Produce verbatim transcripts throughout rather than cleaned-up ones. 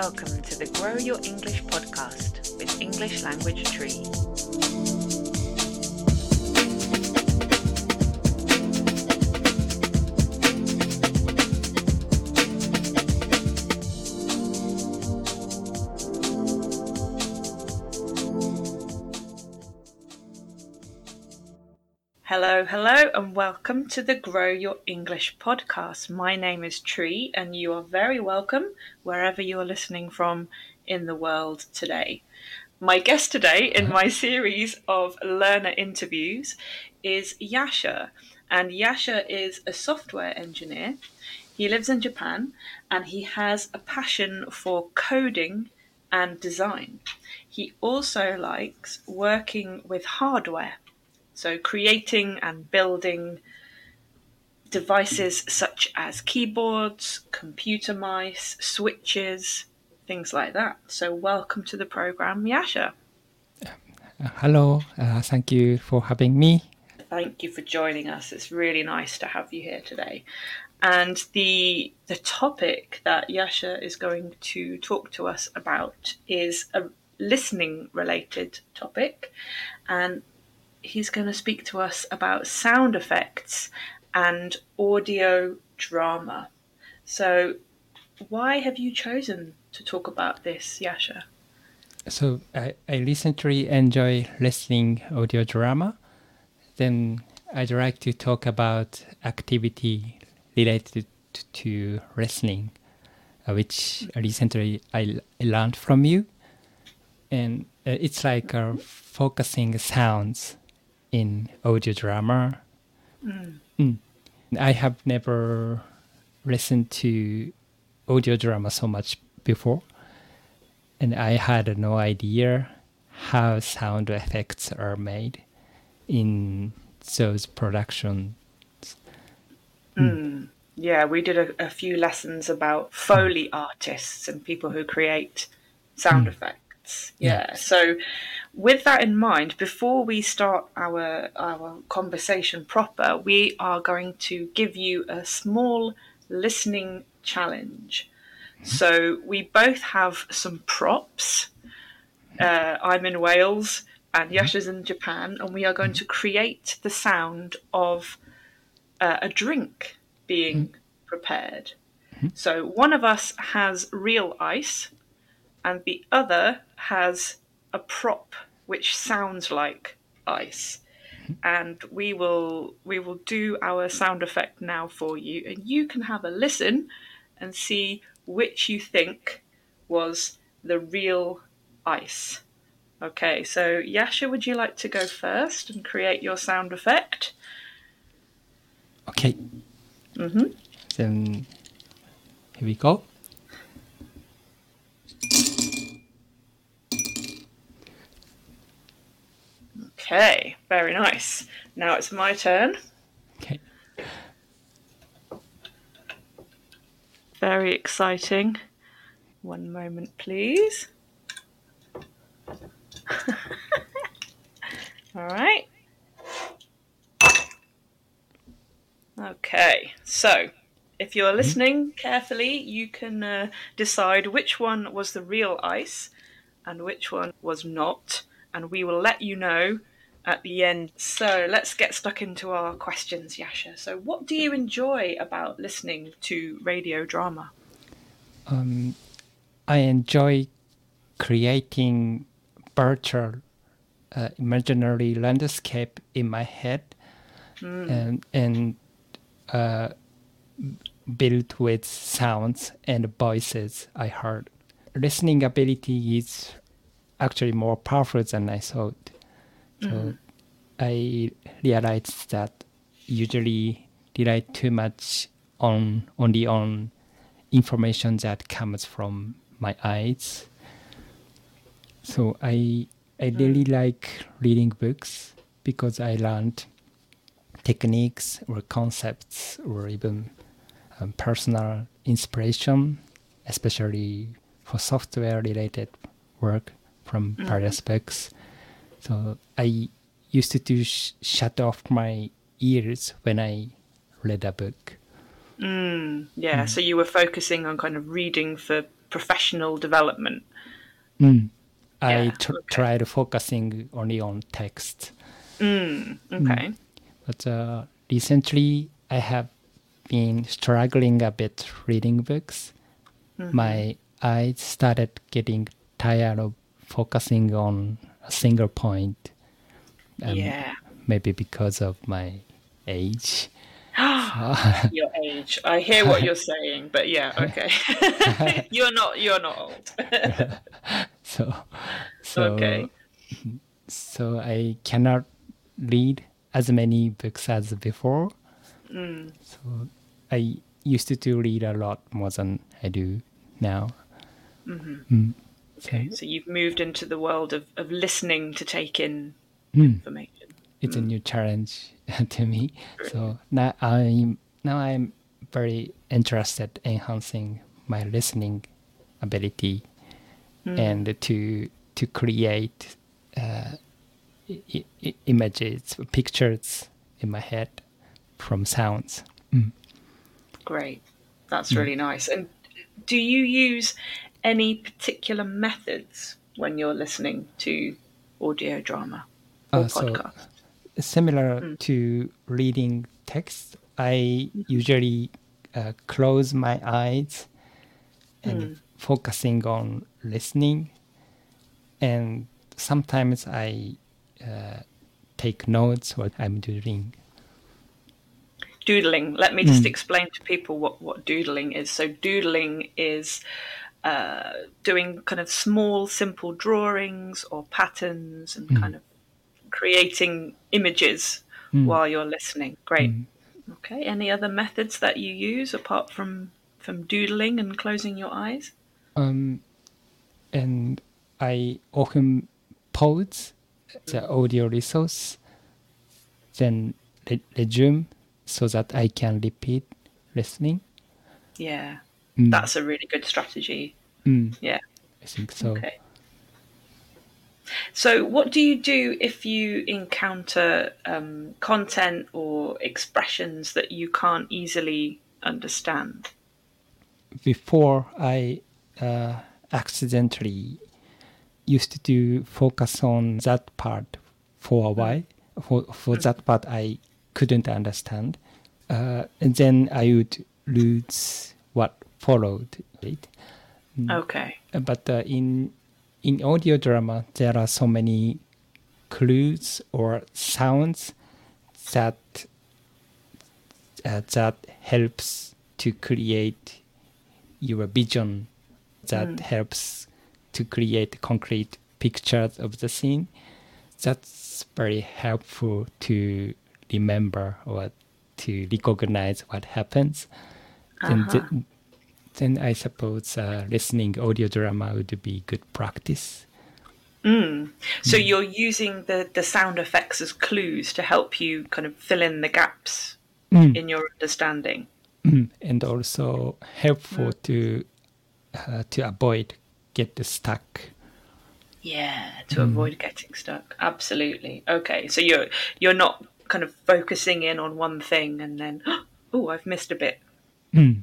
welcome to the Grow Your English podcast with English Language Tree. Hello, hello, and welcome to the Grow Your English podcast. My name is Tree, and you are very welcome wherever you are listening from in the world today. My guest today in my series of learner interviews is Yasha, and Yasha is a software engineer. He lives in Japan, and he has a passion for coding and design. He also likes working with hardware. So creating and building devices such as keyboards, computer mice, switches, things like that. So welcome to the program, Yasha. Hello, uh, thank you for having me. Thank you for joining us. It's really nice to have you here today. And the the topic that Yasha is going to talk to us about is a listening-related topic, and he's going to speak to us about sound effects and audio drama. So why have you chosen to talk about this, Yasha? So I, I recently enjoy listening audio drama. Then I'd like to talk about activity related to listening, which recently I learned from you. And it's like uh, focusing sounds in audio drama. Mm. Mm. I have never listened to audio drama so much before, and I had no idea how sound effects are made in those productions. Mm. Mm. Yeah, we did a, a few lessons about Foley artists and people who create sound mm. effects. Yeah. So with that in mind, before we start our our conversation proper, we are going to give you a small listening challenge. So we both have some props. Uh, I'm in Wales and Yasha's in Japan, and we are going to create the sound of uh, a drink being prepared. So one of us has real ice, and the other has a prop which sounds like ice. And we will we will do our sound effect now for you, and you can have a listen and see which you think was the real ice. Okay, so Yasha, would you like to go first and create your sound effect? Okay. Mm-hmm. Then here we go. Okay, very nice. Now it's my turn. Okay. Very exciting. One moment, please. All right. Okay, so if you're listening carefully, you can uh, decide which one was the real ice and which one was not, and we will let you know at the end. So let's get stuck into our questions, Yasha. So what do you enjoy about listening to radio drama? Um, I enjoy creating virtual uh, imaginary landscape in my head, mm. and, and uh, built with sounds and voices I heard. Listening ability is actually more powerful than I thought. So mm-hmm. I realized that usually rely too much on only on information that comes from my eyes. So I I really mm-hmm. like reading books because I learned techniques or concepts or even um, personal inspiration, especially for software related work from mm-hmm. various books. So I used to do sh- shut off my ears when I read a book. Mm, yeah, mm. So you were focusing on kind of reading for professional development? Mm. I yeah, tr- okay. tried focusing only on text. Mm, okay. Mm. But uh, recently I have been struggling a bit reading books. Mm-hmm. My eyes started getting tired of focusing on a single point. Um, yeah. Maybe because of my age. Your age. I hear what you're saying, but yeah, okay. you're not. You're not old. so, so, okay. So I cannot read as many books as before. Mm. So I used to, to read a lot more than I do now. Mm-hmm. Mm. Okay. So, so you've moved into the world of, of listening to take in mm. information. It's mm. a new challenge to me. So now I'm now I'm very interested in enhancing my listening ability mm. and to to create uh, I- I- images, pictures in my head from sounds. Mm. Great, that's mm. really nice. And do you use any particular methods when you're listening to audio drama or uh, podcast? So Similar mm. to reading text, I usually uh, close my eyes and mm. focusing on listening. And sometimes I uh, take notes while I'm doodling. Doodling. Let me just mm. explain to people what, what doodling is. So doodling is uh, doing kind of small, simple drawings or patterns and mm. kind of creating images mm. while you're listening. Great. Mm. Okay. Any other methods that you use apart from, from doodling and closing your eyes? Um, and I often pause the audio resource, then re- resume so that I can repeat listening. Yeah. Mm. That's a really good strategy. Mm. Yeah. I think so. Okay. So what do you do if you encounter um, content or expressions that you can't easily understand? Before, I uh, accidentally used to focus on that part for a while, for, for that part I couldn't understand. Uh, and then I would lose what followed it. Okay. But uh, in... In audio drama, there are so many clues or sounds that uh, that helps to create your vision, that mm. helps to create concrete pictures of the scene. That's very helpful to remember or to recognize what happens. Uh-huh. And th- Then I suppose uh, listening audio drama would be good practice. Mm. So mm. you're using the, the sound effects as clues to help you kind of fill in the gaps mm. in your understanding. Mm. And also helpful mm. to uh, to avoid getting stuck. Yeah, to mm. avoid getting stuck. Absolutely. Okay, so you're, you're not kind of focusing in on one thing and then, oh, I've missed a bit. Mm.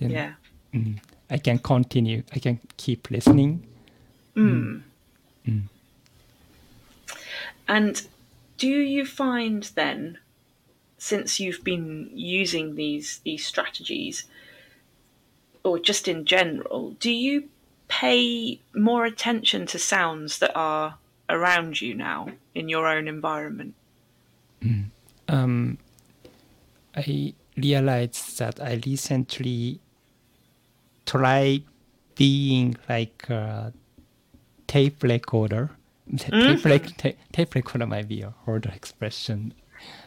Then, yeah, mm, I can continue. I can keep listening. Mm. Mm. And do you find then, since you've been using these these strategies, or just in general, do you pay more attention to sounds that are around you now in your own environment? Mm. Um, I realized that I recently try being like a tape recorder. Mm-hmm. Tape, rec- ta- tape recorder might be a harder expression.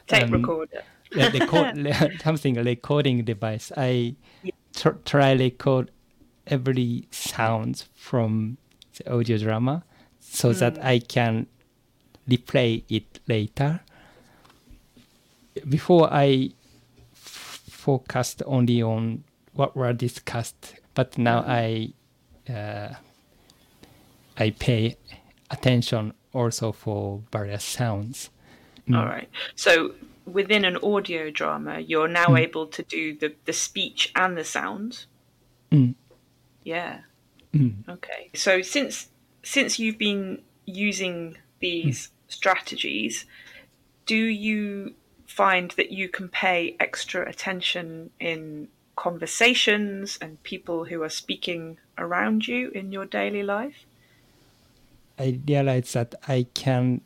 Tape um, recorder. Yeah, record, something, a recording device. I yeah. tr- try record every sound from the audio drama so mm. that I can replay it later. Before I f- focused only on what were discussed, but now I uh, I pay attention also for various sounds. Mm. All right. So within an audio drama, you're now mm. able to do the, the speech and the sound. Mm. Yeah. Mm. Okay. So since since you've been using these mm. strategies, do you find that you can pay extra attention in conversations and people who are speaking around you in your daily life? I realized that I can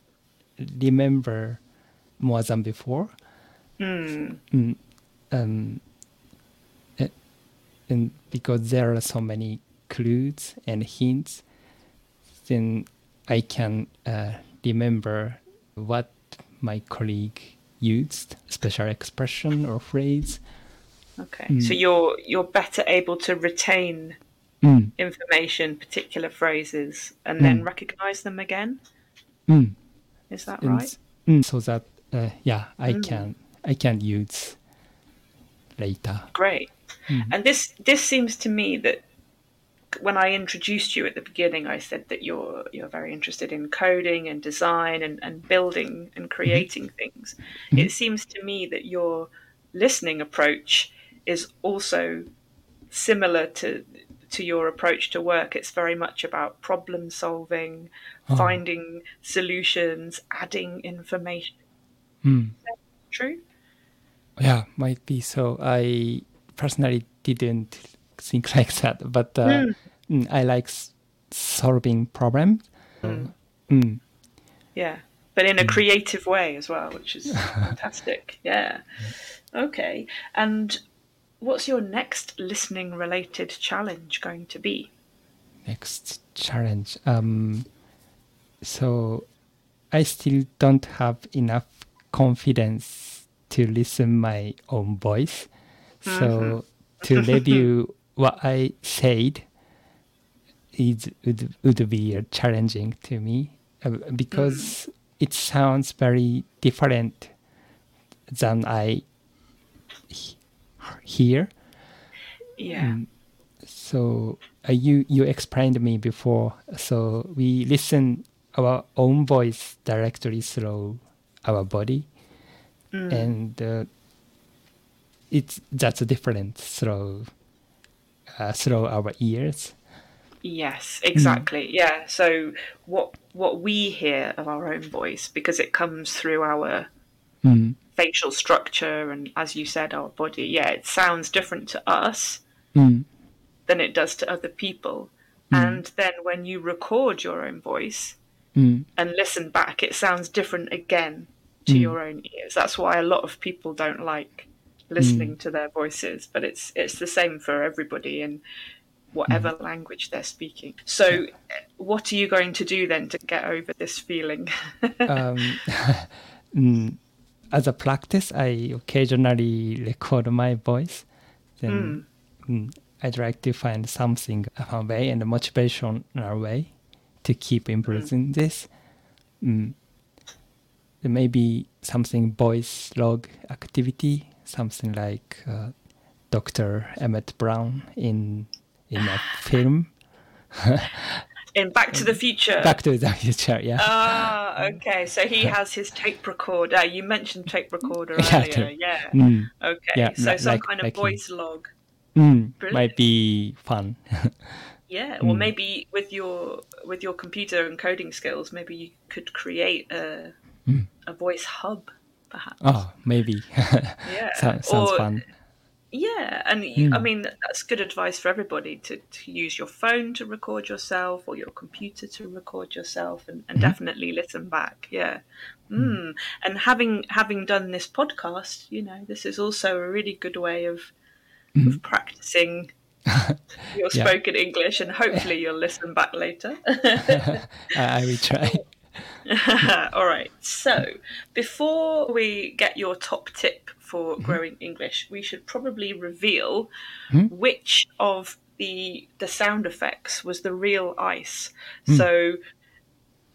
remember more than before. Mm. Mm. Um, and because there are so many clues and hints, then I can uh, remember what my colleague used, special expression or phrase. Okay, mm. so you're you're better able to retain mm. information, particular phrases, and mm. then recognize them again. Mm. Is that and, right? Mm, so that uh, yeah, I mm. can I can use later. Great. Mm. And this this seems to me that when I introduced you at the beginning, I said that you're you're very interested in coding and design and, and building and creating things. Mm-hmm. It seems to me that your listening approach is also similar to to your approach to work. It's very much about problem solving, oh. finding solutions, adding information. Mm. Is that true? Yeah, might be so. I personally didn't think like that, but uh, mm. I like s- solving problems. Mm. Mm. Yeah, but in a creative way as well, which is fantastic. Yeah. Okay. And what's your next listening-related challenge going to be? Next challenge. Um. So I still don't have enough confidence to listen my own voice. So mm-hmm. to review what I said is would, would be uh, challenging to me uh, because mm. it sounds very different than I he- hear. Yeah. Um, so uh, you you explained to me before. So we listen our own voice directly through our body, mm. and. Uh, It's that's different through uh, through our ears. Yes, exactly. Mm. Yeah. So what what we hear of our own voice, because it comes through our mm. facial structure and, as you said, our body. Yeah, it sounds different to us mm. than it does to other people. Mm. And then when you record your own voice mm. and listen back, it sounds different again to mm. your own ears. That's why a lot of people don't like listening mm. to their voices, but it's it's the same for everybody in whatever mm. language they're speaking. So yeah. What are you going to do then to get over this feeling? um, as a practice, I occasionally record my voice. Then mm. I'd like to find something, a fun way and a motivational way to keep improving mm. this. Mm. There may be something voice log activity, something like uh, Doctor Emmett Brown in in a film. In Back to the Future. Back to the Future, yeah. Ah, okay. So he has his tape recorder. You mentioned tape recorder earlier, yeah. Mm. Okay, yeah, so like, some kind of like voice him. log. Mm, might be fun. Yeah, or mm. maybe with your with your computer and coding skills, maybe you could create a mm. a voice hub. Perhaps. Oh, maybe. Yeah. So, sounds or, fun. Yeah, and you, mm. I mean, that's good advice for everybody to, to use your phone to record yourself or your computer to record yourself and, and mm. definitely listen back. Yeah. Mm. Mm. And having having done this podcast, you know, this is also a really good way of, mm. of practicing your yeah. spoken English, and hopefully you'll listen back later. I will try. All right, so before we get your top tip for mm-hmm. growing English, we should probably reveal mm-hmm. which of the the sound effects was the real ice. Mm. So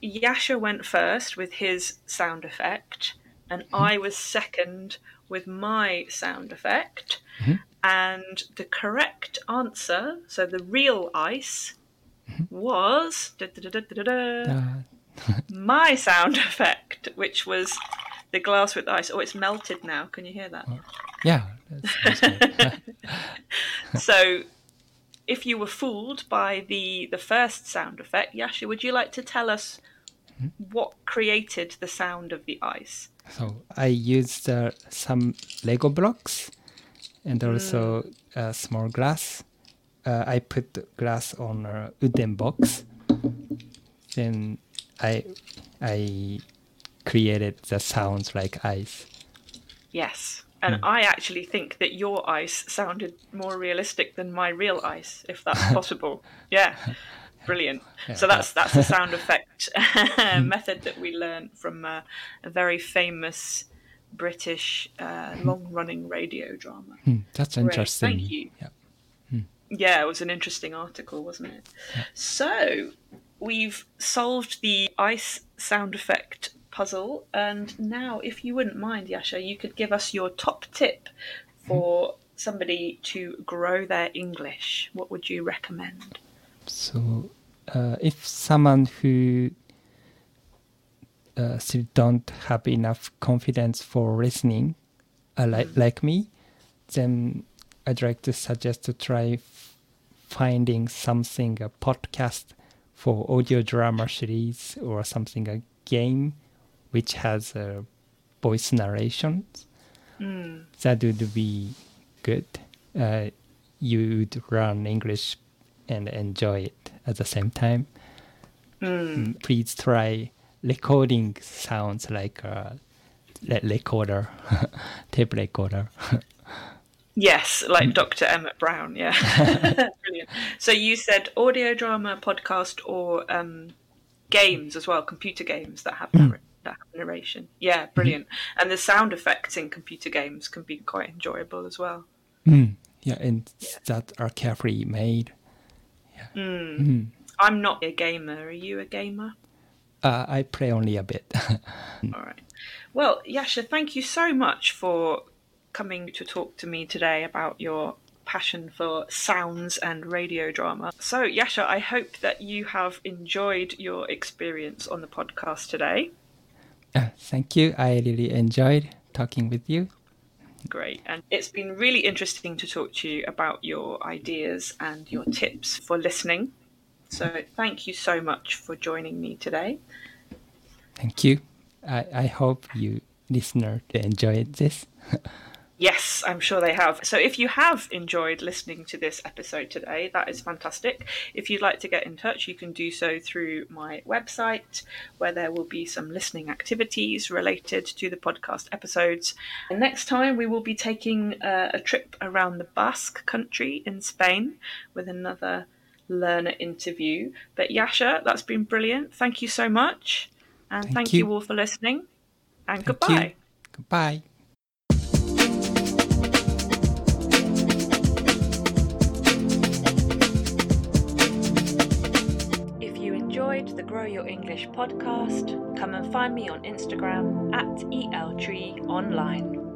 Yasha went first with his sound effect, and mm-hmm. I was second with my sound effect. Mm-hmm. And the correct answer, so the real ice, mm-hmm. was... Da, da, da, da, da, da, uh. my sound effect, which was the glass with ice. Oh, it's melted now. Can you hear that? Yeah. That's, that's good. So if you were fooled by the, the first sound effect, Yasha, would you like to tell us what created the sound of the ice? So I used uh, some Lego blocks and also mm. uh, small glass. Uh, I put glass on a wooden box. Then I I created the sounds like ice. Yes. And mm. I actually think that your ice sounded more realistic than my real ice, if that's possible. Yeah. Brilliant. Yeah, so that's yeah. that's the sound effect method that we learned from uh, a very famous British uh, long-running radio drama. Mm, that's Great. Interesting. Thank you. Yeah. Mm. Yeah, it was an interesting article, wasn't it? Yeah. So we've solved the ice sound effect puzzle, and now, if you wouldn't mind, Yasha, you could give us your top tip for mm. somebody to grow their English. What would you recommend? So uh, if someone who uh, still don't have enough confidence for listening, uh, like, like me, then I'd like to suggest to try f- finding something, a podcast for audio drama series or something, a game which has uh, voice narrations. Mm. That would be good. Uh, you would learn English and enjoy it at the same time. Mm. Please try recording sounds like a recorder, tape recorder. Yes, like Doctor Emmett Brown, yeah. Brilliant. So you said audio drama, podcast, or um, games as well, computer games that have narr- that have narration. Yeah, brilliant. Mm. And the sound effects in computer games can be quite enjoyable as well. Mm. Yeah, and yeah. that are carefully made. Yeah. Mm. Mm. I'm not a gamer. Are you a gamer? Uh, I play only a bit. All right. Well, Yasha, thank you so much for coming to talk to me today about your passion for sounds and radio drama. So, Yasha, I hope that you have enjoyed your experience on the podcast today. Uh, thank you. I really enjoyed talking with you. Great. And it's been really interesting to talk to you about your ideas and your tips for listening. So thank you so much for joining me today. Thank you. I, I hope you listener enjoyed this. Yes, I'm sure they have. So if you have enjoyed listening to this episode today, that is fantastic. If you'd like to get in touch, you can do so through my website, where there will be some listening activities related to the podcast episodes. And next time we will be taking uh, a trip around the Basque country in Spain with another learner interview. But Yasha, that's been brilliant. Thank you so much. And thank, thank you. you all for listening. And thank goodbye. You. Goodbye. The Grow Your English podcast. Come and find me on Instagram at E L Tree Online.